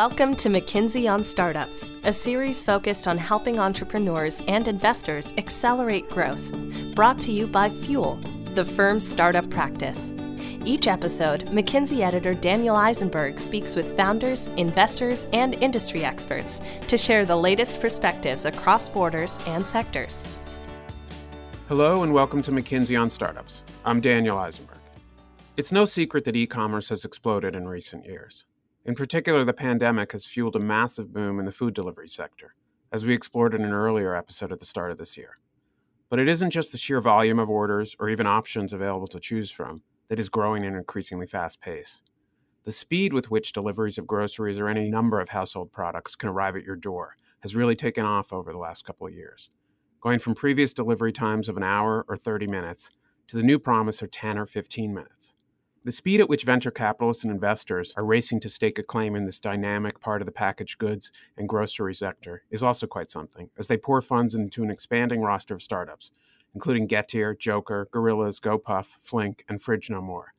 Welcome to McKinsey on Startups, a series focused on helping entrepreneurs and investors accelerate growth, brought to you by Fuel, the firm's startup practice. Each episode, McKinsey editor Daniel Eisenberg speaks with founders, investors, and industry experts to share the latest perspectives across borders and sectors. Hello and welcome to McKinsey on Startups. I'm Daniel Eisenberg. It's no secret that e-commerce has exploded in recent years. In particular, the pandemic has fueled a massive boom in the food delivery sector, as we explored in an earlier episode at the start of this year. But it isn't just the sheer volume of orders or even options available to choose from that is growing at an increasingly fast pace. The speed with which deliveries of groceries or any number of household products can arrive at your door has really taken off over the last couple of years, going from previous delivery times of an hour or 30 minutes to the new promise of 10 or 15 minutes. The speed at which venture capitalists and investors are racing to stake a claim in this dynamic part of the packaged goods and grocery sector is also quite something, as they pour funds into an expanding roster of startups, including Getir, Joker, Gorillas, GoPuff, Flink, and Fridge No More.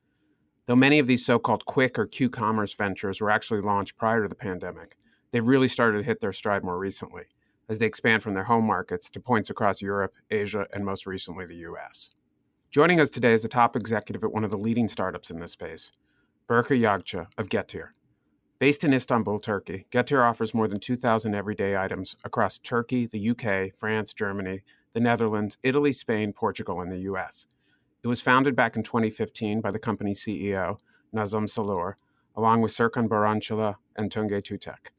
Though many of these so-called quick or Q-commerce ventures were actually launched prior to the pandemic, they've really started to hit their stride more recently, as they expand from their home markets to points across Europe, Asia, and most recently the U.S. Joining us today is a top executive at one of the leading startups in this space, Berker Yağcı of Getir. Based in Istanbul, Turkey, Getir offers more than 2,000 everyday items across Turkey, the UK, France, Germany, the Netherlands, Italy, Spain, Portugal, and the US. It was founded back in 2015 by the company's CEO, Nazım Salur, along with Serkan Baranchula and Tungay Tutek.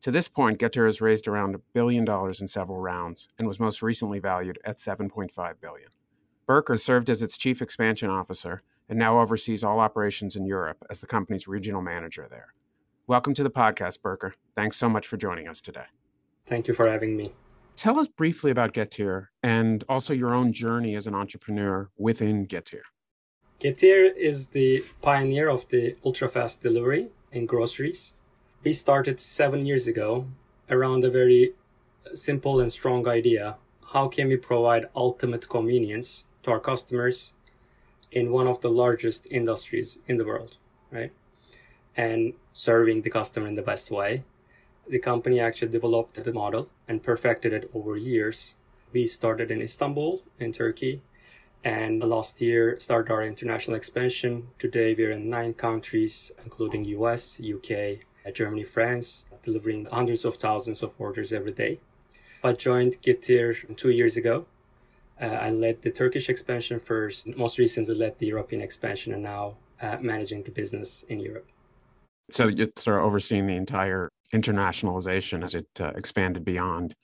To this point, Getir has raised around $1 billion in several rounds and was most recently valued at $7.5 billion. Berker served as its chief expansion officer and now oversees all operations in Europe as the company's regional manager there. Welcome to the podcast, Berker. Thanks so much for joining us today. Thank you for having me. Tell us briefly about Getir and also your own journey as an entrepreneur within Getir. Getir is the pioneer of the ultra-fast delivery in groceries. We started 7 years ago around a very simple and strong idea. How can we provide ultimate convenience to our customers in one of the largest industries in the world, right? And serving the customer in the best way. The company actually developed the model and perfected it over years. We started in Istanbul, in Turkey, and last year started our international expansion. Today, we're in 9 countries, including US, UK, Germany, France, delivering hundreds of thousands of orders every day. I joined Getir 2 years ago. I led the Turkish expansion first, most recently led the European expansion, and now managing the business in Europe. So you're sort of overseeing the entire internationalization as it expanded beyond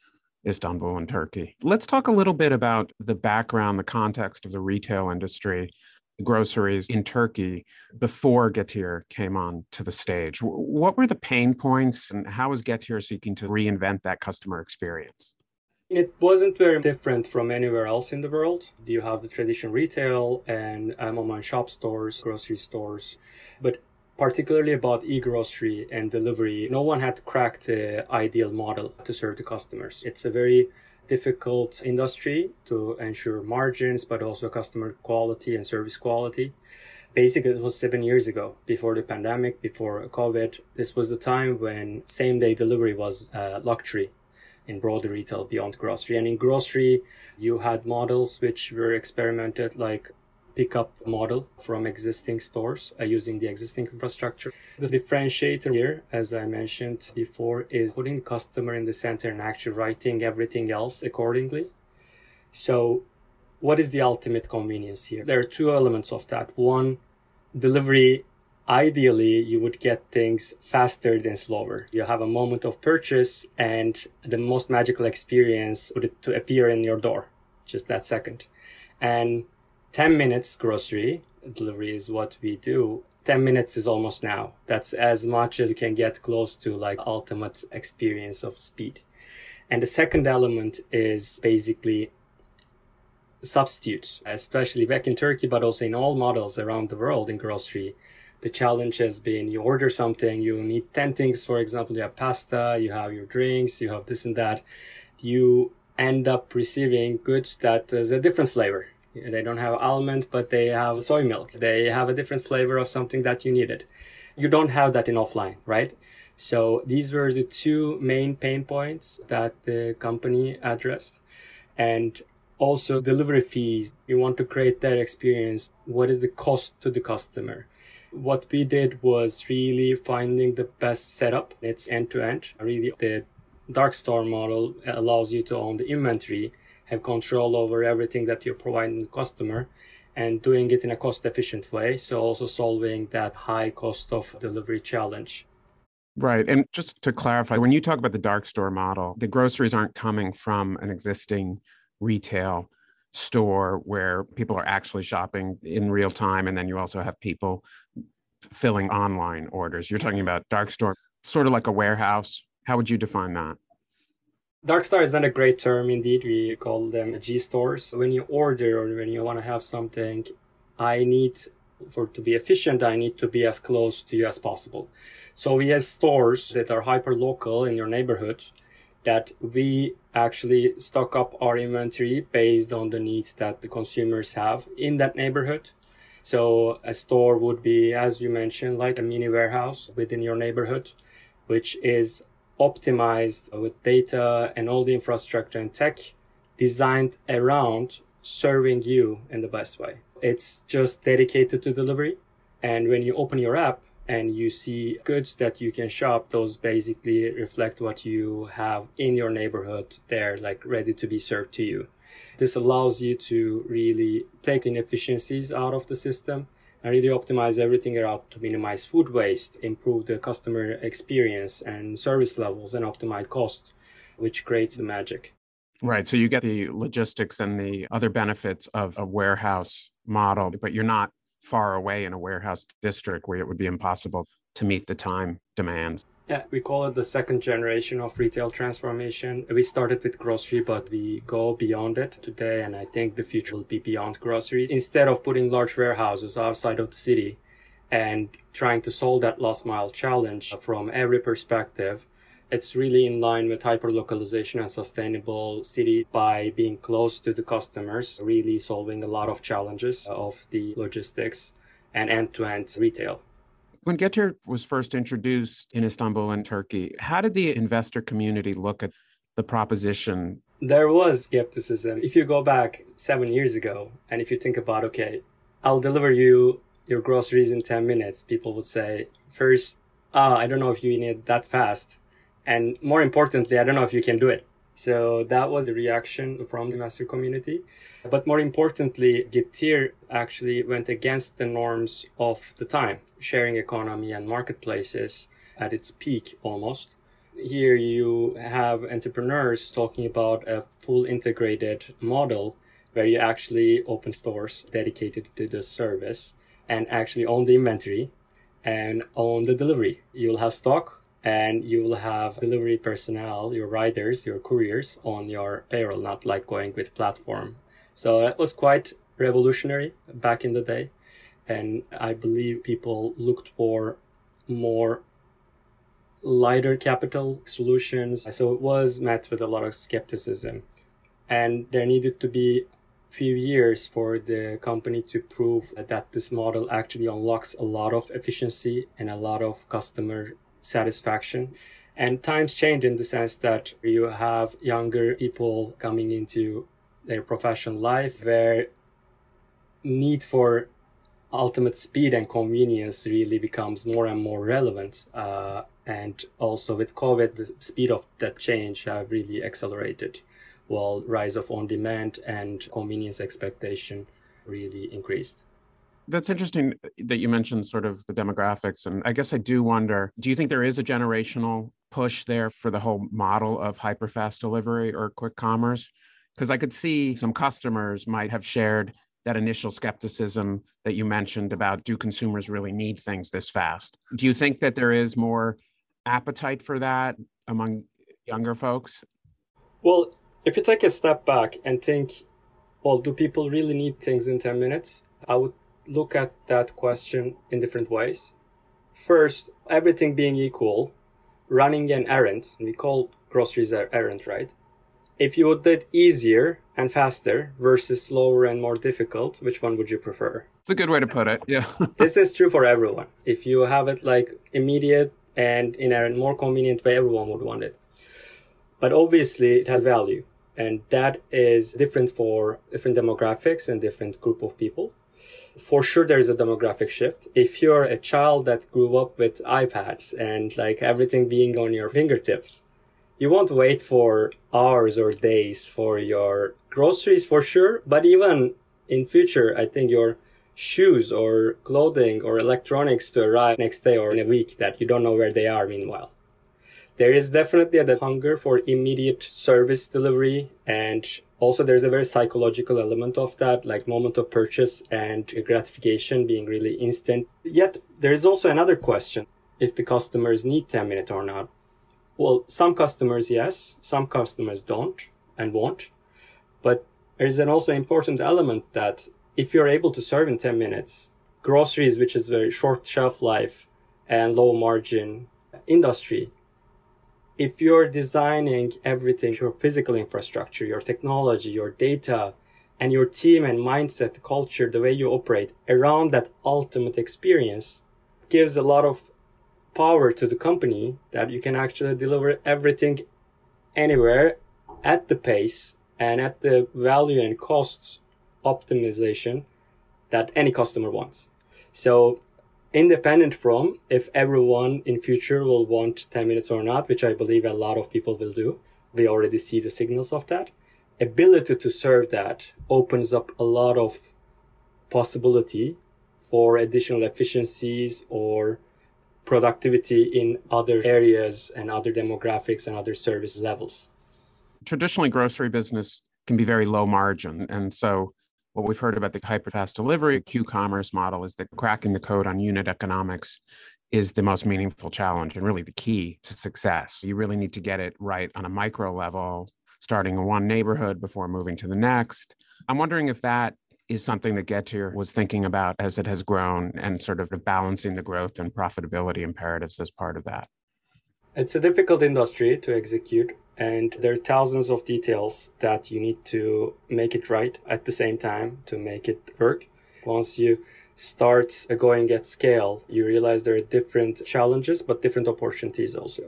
Istanbul and Turkey. Let's talk a little bit about the background, the context of the retail industry, groceries in Turkey before Getir came on to the stage. What were the pain points and how was Getir seeking to reinvent that customer experience? It wasn't very different from anywhere else in the world. You have the traditional retail and online shop stores, grocery stores, but particularly about e-grocery and delivery, no one had cracked the ideal model to serve the customers. It's a very difficult industry to ensure margins, but also customer quality and service quality. Basically, it was 7 years ago, before the pandemic, before COVID. This was the time when same-day delivery was a luxury in broader retail beyond grocery. And in grocery, you had models which were experimented, like pickup model from existing stores using the existing infrastructure. The differentiator here, as I mentioned before, is putting customer in the center and actually writing everything else accordingly. So what is the ultimate convenience here? There are two elements of that. One, delivery. Ideally, you would get things faster than slower. You have a moment of purchase and the most magical experience would to appear in your door, just that second. And 10 minutes grocery delivery is what we do. 10 minutes is almost now. That's as much as you can get close to like ultimate experience of speed. And the second element is basically substitutes, especially back in Turkey, but also in all models around the world in grocery. The challenge has been you order something, you need 10 things. For example, you have pasta, you have your drinks, you have this and that. You end up receiving goods that is a different flavor. They don't have almond, but they have soy milk. They have a different flavor of something that you needed. You don't have that in offline, right? So these were the two main pain points that the company addressed. And also delivery fees. We want to create that experience. What is the cost to the customer? What we did was really finding the best setup. It's end-to-end. Really, the dark store model allows you to own the inventory, have control over everything that you're providing the customer, and doing it in a cost-efficient way. So also solving that high cost of delivery challenge. Right. And just to clarify, when you talk about the dark store model, the groceries aren't coming from an existing retail store where people are actually shopping in real time. And then you also have people filling online orders. You're talking about dark store, sort of like a warehouse. How would you define that? Dark store is not a great term indeed. We call them G stores. When you order or when you want to have something, to be efficient, I need to be as close to you as possible. So we have stores that are hyper-local in your neighborhood that we actually stock up our inventory based on the needs that the consumers have in that neighborhood. So a store would be, as you mentioned, like a mini warehouse within your neighborhood, which is optimized with data and all the infrastructure and tech designed around serving you in the best way. It's just dedicated to delivery. And when you open your app and you see goods that you can shop, those basically reflect what you have in your neighborhood. They're like ready to be served to you. This allows you to really take inefficiencies out of the system and really optimize everything around to minimize food waste, improve the customer experience and service levels, and optimize cost, which creates the magic. Right. So you get the logistics and the other benefits of a warehouse model, but you're not far away in a warehouse district where it would be impossible to meet the time demands. Yeah, we call it the second generation of retail transformation. We started with grocery, but we go beyond it today. And I think the future will be beyond groceries. Instead of putting large warehouses outside of the city and trying to solve that last mile challenge from every perspective, it's really in line with hyper-localization and sustainable city by being close to the customers, really solving a lot of challenges of the logistics and end-to-end retail. When Getir was first introduced in Istanbul and Turkey, how did the investor community look at the proposition? There was skepticism. If you go back 7 years ago, and if you think about, okay, I'll deliver you your groceries in 10 minutes, people would say, first, I don't know if you need that fast. And more importantly, I don't know if you can do it. So that was the reaction from the investor community. But more importantly, Getir actually went against the norms of the time, sharing economy and marketplaces at its peak almost. Here you have entrepreneurs talking about a full integrated model where you actually open stores dedicated to the service and actually own the inventory and own the delivery. You'll have stock. And you will have delivery personnel, your riders, your couriers on your payroll, not like going with platform. So that was quite revolutionary back in the day. And I believe people looked for more lighter capital solutions. So it was met with a lot of skepticism. And there needed to be a few years for the company to prove that this model actually unlocks a lot of efficiency and a lot of customer satisfaction. And times change in the sense that you have younger people coming into their professional life where need for ultimate speed and convenience really becomes more and more relevant. And also with COVID, the speed of that change have really accelerated, while rise of on-demand and convenience expectation really increased. That's interesting that you mentioned sort of the demographics. And I guess I do wonder, do you think there is a generational push there for the whole model of hyperfast delivery or quick commerce? Because I could see some customers might have shared that initial skepticism that you mentioned about, do consumers really need things this fast? Do you think that there is more appetite for that among younger folks? Well, if you take a step back and think, well, do people really need things in 10 minutes? I would look at that question in different ways. First, everything being equal, running an errand, we call groceries an errand, right? If you would do it easier and faster versus slower and more difficult, which one would you prefer? It's a good way to put it, yeah. This is true for everyone. If you have it like immediate and in a more convenient way everyone would want it. But obviously it has value, and that is different for different demographics and different group of people. For sure, there is a demographic shift. If you're a child that grew up with iPads and like everything being on your fingertips, you won't wait for hours or days for your groceries for sure. But even in future, I think your shoes or clothing or electronics to arrive next day or in a week that you don't know where they are meanwhile. There is definitely a hunger for immediate service delivery, and also there's a very psychological element of that, like moment of purchase and gratification being really instant. Yet there is also another question, if the customers need 10 minutes or not. Well, some customers yes, some customers don't and won't. But there is an also important element that if you're able to serve in 10 minutes, groceries, which is very short shelf life and low margin industry, if you're designing everything, your physical infrastructure, your technology, your data, and your team and mindset, culture, the way you operate around that ultimate experience, gives a lot of power to the company that you can actually deliver everything anywhere at the pace and at the value and cost optimization that any customer wants. So independent from if everyone in future will want 10 minutes or not, which I believe a lot of people will do. We already see the signals of that. Ability to serve that opens up a lot of possibility for additional efficiencies or productivity in other areas and other demographics and other service levels. Traditionally, grocery business can be very low margin. And so what we've heard about the hyperfast delivery, Q-commerce model, is that cracking the code on unit economics is the most meaningful challenge and really the key to success. You really need to get it right on a micro level, starting in one neighborhood before moving to the next. I'm wondering if that is something that Getir was thinking about as it has grown and sort of balancing the growth and profitability imperatives as part of that. It's a difficult industry to execute, and there are thousands of details that you need to make it right at the same time to make it work. Once you start going at scale, you realize there are different challenges, but different opportunities also.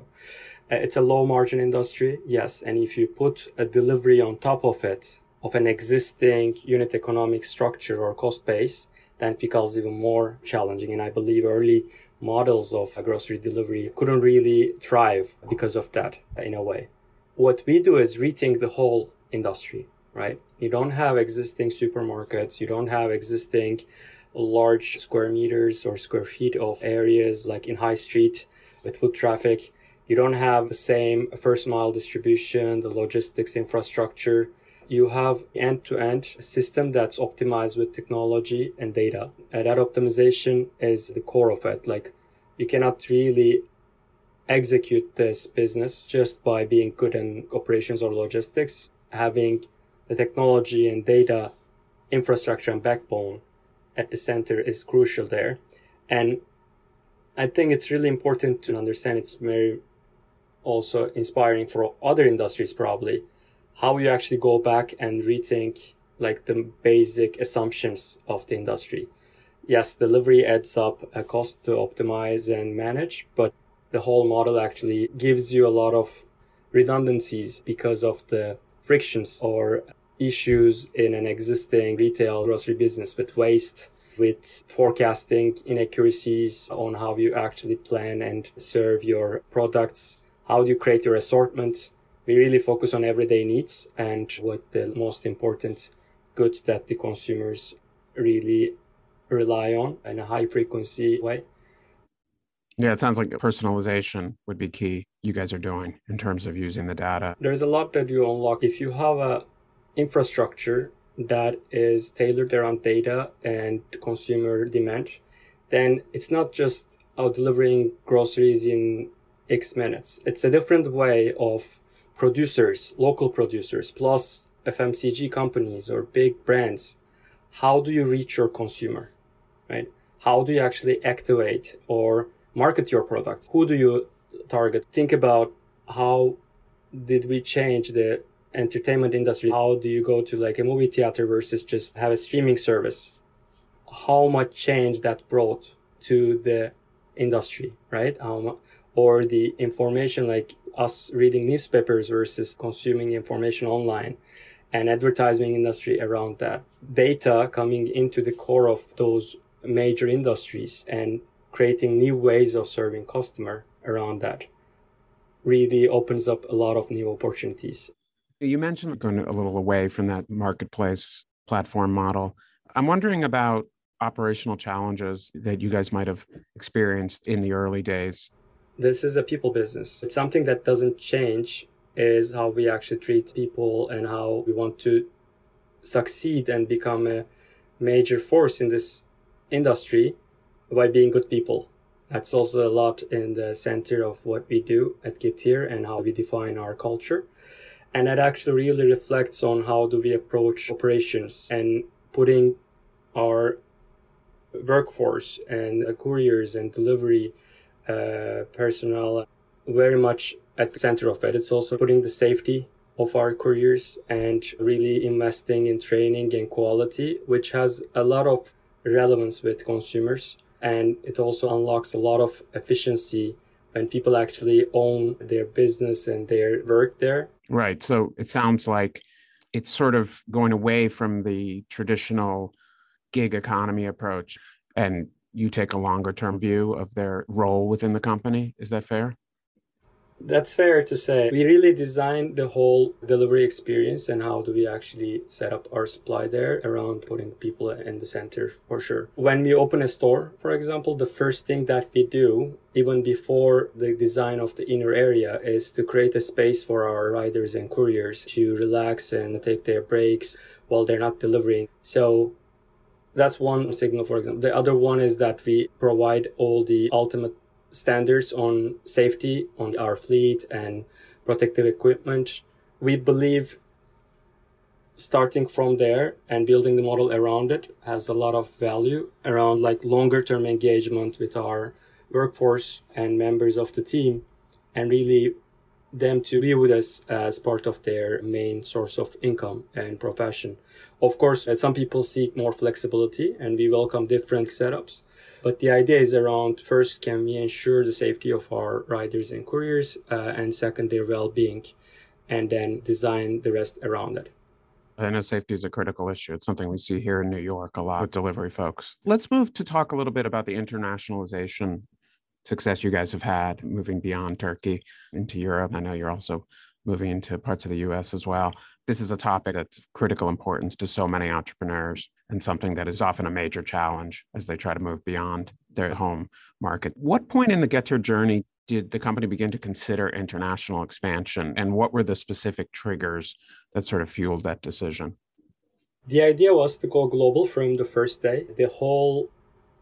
It's a low margin industry, yes. And if you put a delivery on top of it, of an existing unit economic structure or cost base, then it becomes even more challenging. And I believe early models of grocery delivery couldn't really thrive because of that in a way. What we do is rethink the whole industry, right? You don't have existing supermarkets. You don't have existing large square meters or square feet of areas like in high street with foot traffic. You don't have the same first mile distribution, the logistics infrastructure. You have end-to-end system that's optimized with technology and data. And that optimization is the core of it. Like, you cannot really execute this business just by being good in operations or logistics. Having the technology and data infrastructure and backbone at the center is crucial there. And I think it's really important to understand, it's very also inspiring for other industries probably, how you actually go back and rethink like the basic assumptions of the industry. Yes, delivery adds up a cost to optimize and manage, but the whole model actually gives you a lot of redundancies because of the frictions or issues in an existing retail grocery business with waste, with forecasting inaccuracies on how you actually plan and serve your products, how do you create your assortment. We really focus on everyday needs and what the most important goods that the consumers really rely on in a high frequency way. Yeah, it sounds like personalization would be key you guys are doing in terms of using the data. There's a lot that you unlock. If you have a infrastructure that is tailored around data and consumer demand, then it's not just delivering groceries in X minutes. It's a different way of producers, local producers, plus FMCG companies or big brands. How do you reach your consumer, right? How do you actually activate or market your products? Who do you target? Think about how did we change the entertainment industry? How do you go to like a movie theater versus just have a streaming service? How much change that brought to the industry, right? or the information, like us reading newspapers versus consuming information online, and advertising industry around that. Data coming into the core of those major industries and creating new ways of serving customer around that really opens up a lot of new opportunities. You mentioned going a little away from that marketplace platform model. I'm wondering about operational challenges that you guys might have experienced in the early days. This is a people business. It's something that doesn't change is how we actually treat people and how we want to succeed and become a major force in this industry by being good people. That's also a lot in the center of what we do at Getir and how we define our culture. And that actually really reflects on how do we approach operations and putting our workforce and couriers and delivery personnel very much at the center of it. It's also putting the safety of our couriers and really investing in training and quality, which has a lot of relevance with consumers. And it also unlocks a lot of efficiency when people actually own their business and their work there. Right. So it sounds like it's sort of going away from the traditional gig economy approach, and you take a longer term view of their role within the company. Is that fair? That's fair to say. We really designed the whole delivery experience and how do we actually set up our supply there around putting people in the center, for sure. When we open a store, for example, the first thing that we do, even before the design of the inner area, is to create a space for our riders and couriers to relax and take their breaks while they're not delivering. So that's one signal, for example. The other one is that we provide all the ultimate standards on safety on our fleet and protective equipment. We believe starting from there and building the model around it has a lot of value around like longer term engagement with our workforce and members of the team, and really them to be with us as part of their main source of income and profession. Of course, some people seek more flexibility and we welcome different setups. But the idea is around, first, can we ensure the safety of our riders and couriers, and second, their well-being, and then design the rest around it. I know safety is a critical issue. It's something we see here in New York a lot with delivery folks. Let's move to talk a little bit about the internationalization success you guys have had moving beyond Turkey into Europe. I know you're also moving into parts of the U.S. as well. This is a topic that's critical importance to so many entrepreneurs and something that is often a major challenge as they try to move beyond their home market. What point in the Getir journey did the company begin to consider international expansion, and what were the specific triggers that sort of fueled that decision? The idea was to go global from the first day. The whole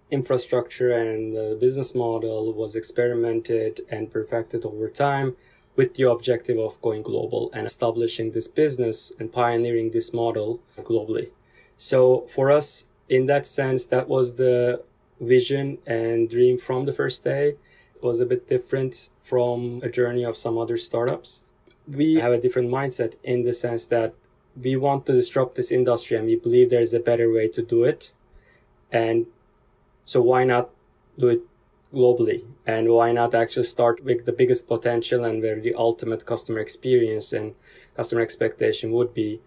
infrastructure and the business model was experimented and perfected over time with the objective of going global and establishing this business and pioneering this model globally. So for us, in that sense, that was the vision and dream from the first day. It was a bit different from a journey of some other startups. We have a different mindset in the sense that we want to disrupt this industry and we believe there's a better way to do it. And so why not do it globally? And why not actually start with the biggest potential and where the ultimate customer experience and customer expectation would be,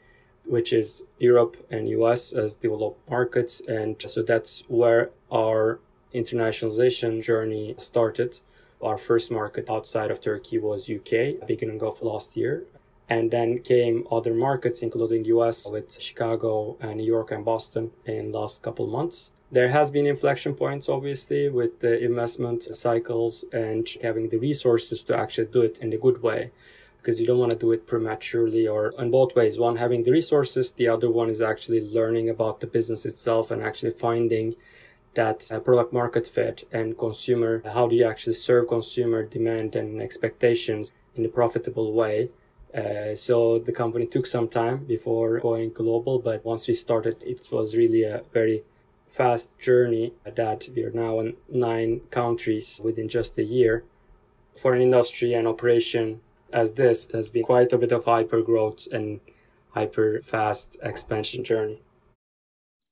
which is Europe and US as developed markets. And so that's where our internationalization journey started. Our first market outside of Turkey was UK, beginning of last year. And then came other markets, including US with Chicago and New York and Boston in the last couple months. There has been inflection points, obviously, with the investment cycles and having the resources to actually do it in a good way, because you don't want to do it prematurely or in both ways. One, having the resources. The other one is actually learning about the business itself and actually finding that product market fit and consumer. How do you actually serve consumer demand and expectations in a profitable way? So the company took some time before going global, but once we started, it was really a very fast journey that we are now in 9 countries within just a year. For an industry and operation as this, it has been quite a bit of hyper growth and hyper fast expansion journey.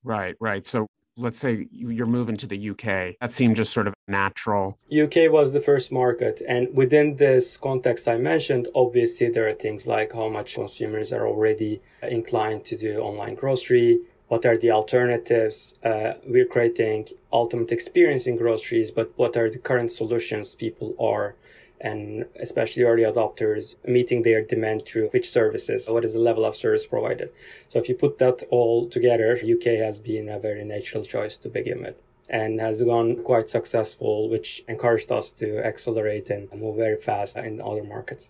Right. So let's say you're moving to the UK, that seemed just sort of natural. UK was the first market. And within this context I mentioned, obviously there are things like how much consumers are already inclined to do online grocery. What are the alternatives? We're creating ultimate experience in groceries, but what are the current solutions people are, and especially early adopters, meeting their demand through which services? What is the level of service provided? So if you put that all together, UK has been a very natural choice to begin with and has gone quite successful, which encouraged us to accelerate and move very fast in other markets.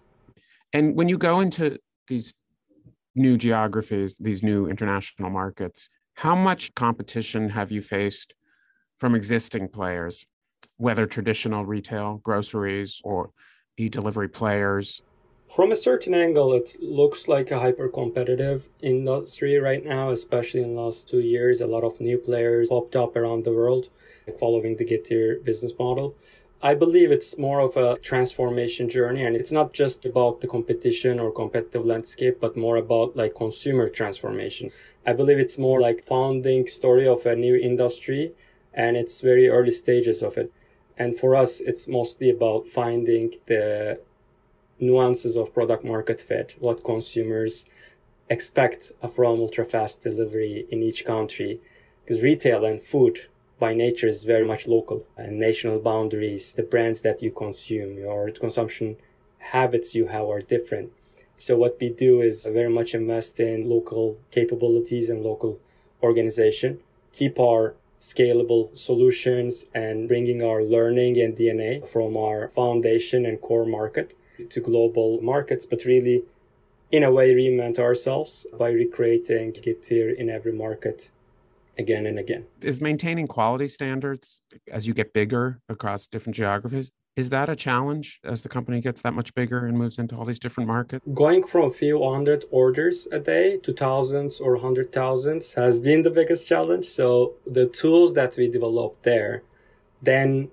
And when you go into these new geographies, these new international markets, how much competition have you faced from existing players, whether traditional retail, groceries, or e-delivery players? From a certain angle, it looks like a hyper-competitive industry right now, especially in the last 2 years. A lot of new players popped up around the world following the Getir business model. I believe it's more of a transformation journey, and it's not just about the competition or competitive landscape, but more about like consumer transformation. I believe it's more like founding story of a new industry, and it's very early stages of it. And for us, it's mostly about finding the nuances of product market fit, what consumers expect from ultra-fast delivery in each country, because retail and food by nature is very much local and national boundaries. The brands that you consume, your consumption habits you have are different. So what we do is very much invest in local capabilities and local organization, keep our scalable solutions and bringing our learning and DNA from our foundation and core market to global markets, but really in a way reinvent ourselves by recreating Getir in every market again and again. Is maintaining quality standards as you get bigger across different geographies, is that a challenge as the company gets that much bigger and moves into all these different markets? Going from a few hundred orders a day to thousands or 100,000s has been the biggest challenge. So the tools that we develop there, then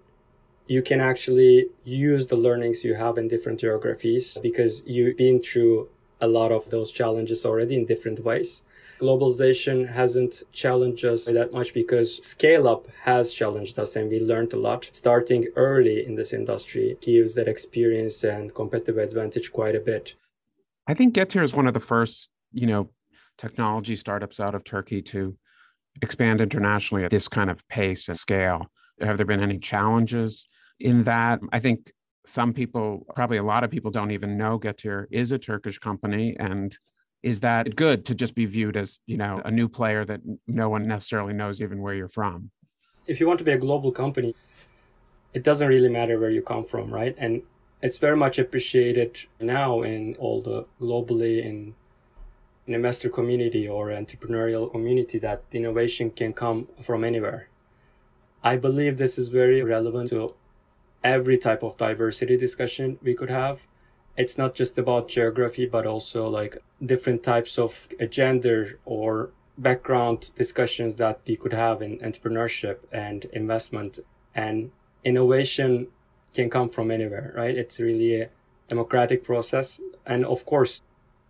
you can actually use the learnings you have in different geographies because you've been through a lot of those challenges already in different ways. Globalization hasn't challenged us that much because scale up has challenged us and we learned a lot. Starting early in this industry gives that experience and competitive advantage quite a bit. I think Getir is one of the first, technology startups out of Turkey to expand internationally at this kind of pace and scale. Have there been any challenges in that? I think some people, probably a lot of people, don't even know Getir is a Turkish company. And is that good to just be viewed as, a new player that no one necessarily knows even where you're from? If you want to be a global company, it doesn't really matter where you come from, right? And it's very much appreciated now in all the globally in investor community or entrepreneurial community that innovation can come from anywhere. I believe this is very relevant to every type of diversity discussion we could have. It's not just about geography, but also like different types of gender or background discussions that we could have in entrepreneurship and investment. And innovation can come from anywhere, right? It's really a democratic process. And of course,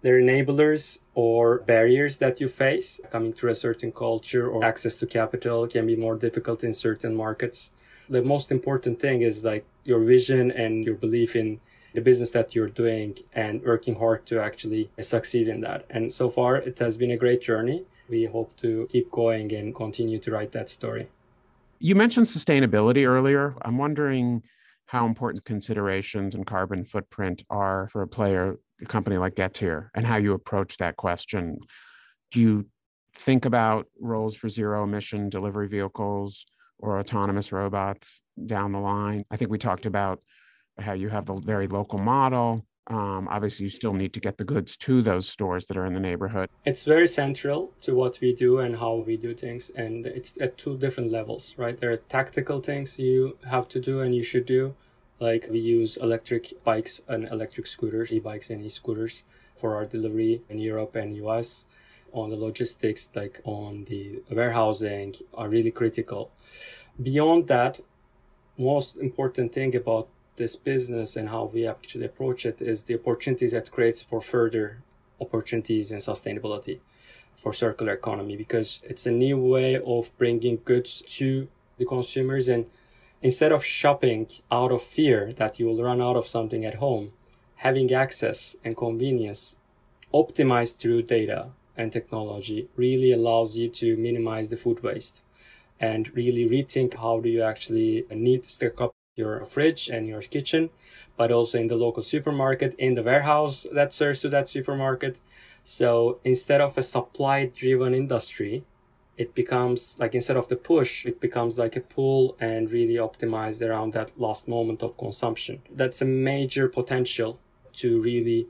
there are enablers or barriers that you face. Coming through a certain culture or access to capital can be more difficult in certain markets. The most important thing is like your vision and your belief in the business that you're doing and working hard to actually succeed in that. And so far, it has been a great journey. We hope to keep going and continue to write that story. You mentioned sustainability earlier. I'm wondering how important considerations and carbon footprint are for a company like Getir, and how you approach that question. Do you think about roles for zero-emission delivery vehicles or autonomous robots down the line? I think we talked about how you have the very local model. Obviously, you still need to get the goods to those stores that are in the neighborhood. It's very central to what we do and how we do things. And it's at two different levels, right? There are tactical things you have to do and you should do. Like we use electric bikes and electric scooters, e-bikes and e-scooters for our delivery in Europe and US. On the logistics, like on the warehousing, are really critical. Beyond that, most important thing about this business and how we actually approach it is the opportunities that creates for further opportunities in sustainability. for circular economy, because it's a new way of bringing goods to the consumers. And instead of shopping out of fear that you will run out of something at home, having access and convenience optimized through data and technology really allows you to minimize the food waste and really rethink how do you actually need to stock up your fridge and your kitchen, but also in the local supermarket, in the warehouse that serves to that supermarket. So instead of a supply-driven industry, it becomes like, instead of the push, it becomes like a pull and really optimized around that last moment of consumption. That's a major potential to really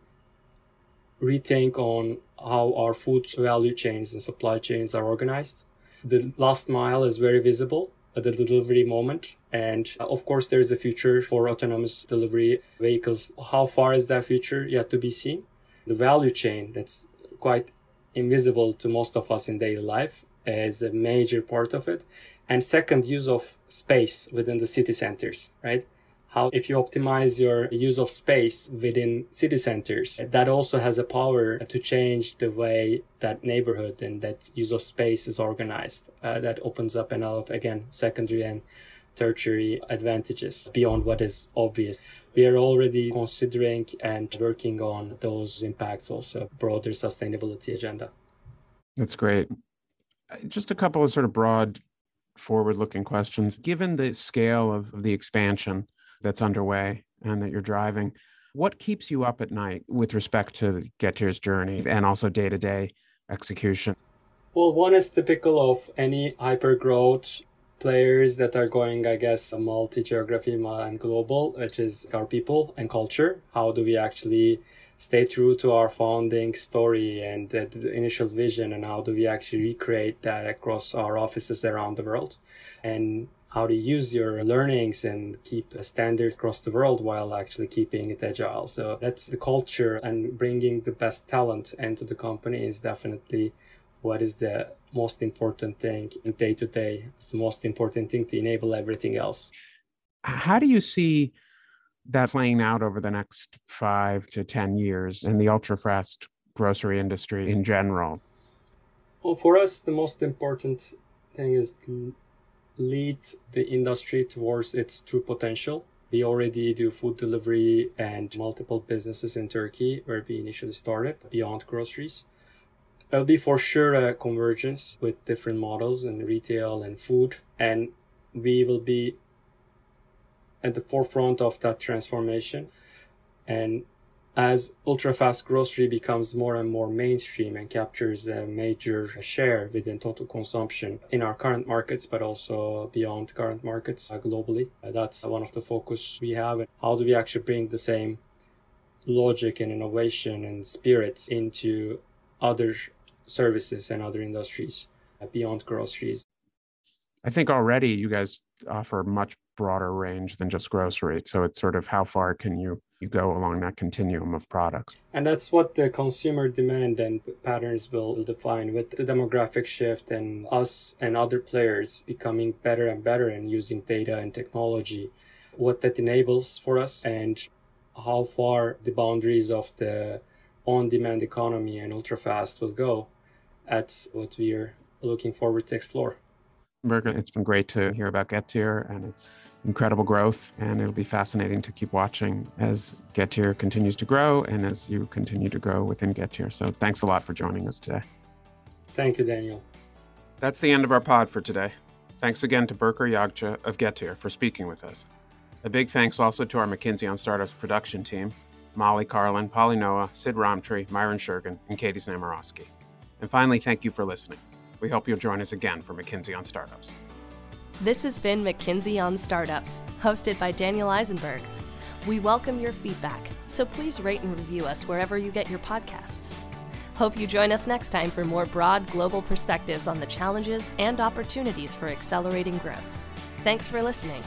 rethink on how our food value chains and supply chains are organized. The last mile is very visible at the delivery moment. And of course, there is a future for autonomous delivery vehicles. How far is that future yet to be seen? The value chain that's quite invisible to most of us in daily life is a major part of it. And second, use of space within the city centers, right? How if you optimize your use of space within city centers, that also has a power to change the way that neighborhood and that use of space is organized. That opens up another, again, secondary and tertiary advantages beyond what is obvious. We are already considering and working on those impacts, also broader sustainability agenda. That's great. Just a couple of sort of broad forward-looking questions. Given the scale of the expansion that's underway and that you're driving, what keeps you up at night with respect to Getir's journey and also day-to-day execution? Well, one is typical of any hyper-growth players that are going, I guess, multi-geography and global, which is our people and culture. How do we actually stay true to our founding story and the initial vision, and how do we actually recreate that across our offices around the world? And how to use your learnings and keep a standard across the world while actually keeping it agile. So that's the culture, and bringing the best talent into the company is definitely what is the most important thing in day-to-day. It's the most important thing to enable everything else. How do you see that playing out over the next 5 to 10 years in the ultra-fast grocery industry in general? Well, for us, the most important thing is to lead the industry towards its true potential. We already do food delivery and multiple businesses in Turkey, where we initially started, beyond groceries. There'll be for sure a convergence with different models in retail and food, and we will be at the forefront of that transformation. And as ultra-fast grocery becomes more and more mainstream and captures a major share within total consumption in our current markets, but also beyond current markets globally, that's one of the focus we have. And how do we actually bring the same logic and innovation and spirit into other services and other industries beyond groceries? I think already you guys offer a much broader range than just grocery. So it's sort of how far can you go along that continuum of products? And that's what the consumer demand and patterns will define, with the demographic shift and us and other players becoming better and better and using data and technology, what that enables for us and how far the boundaries of the on-demand economy and ultra-fast will go. That's what we're looking forward to explore. Berker, it's been great to hear about Getir and its incredible growth, and it'll be fascinating to keep watching as Getir continues to grow and as you continue to grow within Getir. So thanks a lot for joining us today. Thank you, Daniel. That's the end of our pod for today. Thanks again to Berker Yağcı of Getir for speaking with us. A big thanks also to our McKinsey on Startups production team, Molly Carlin, Paulinoa, Sid Romtree, Myron Shergan, and Katie Znamorowski. And finally, thank you for listening. We hope you'll join us again for McKinsey on Startups. This has been McKinsey on Startups, hosted by Daniel Eisenberg. We welcome your feedback, so please rate and review us wherever you get your podcasts. Hope you join us next time for more broad global perspectives on the challenges and opportunities for accelerating growth. Thanks for listening.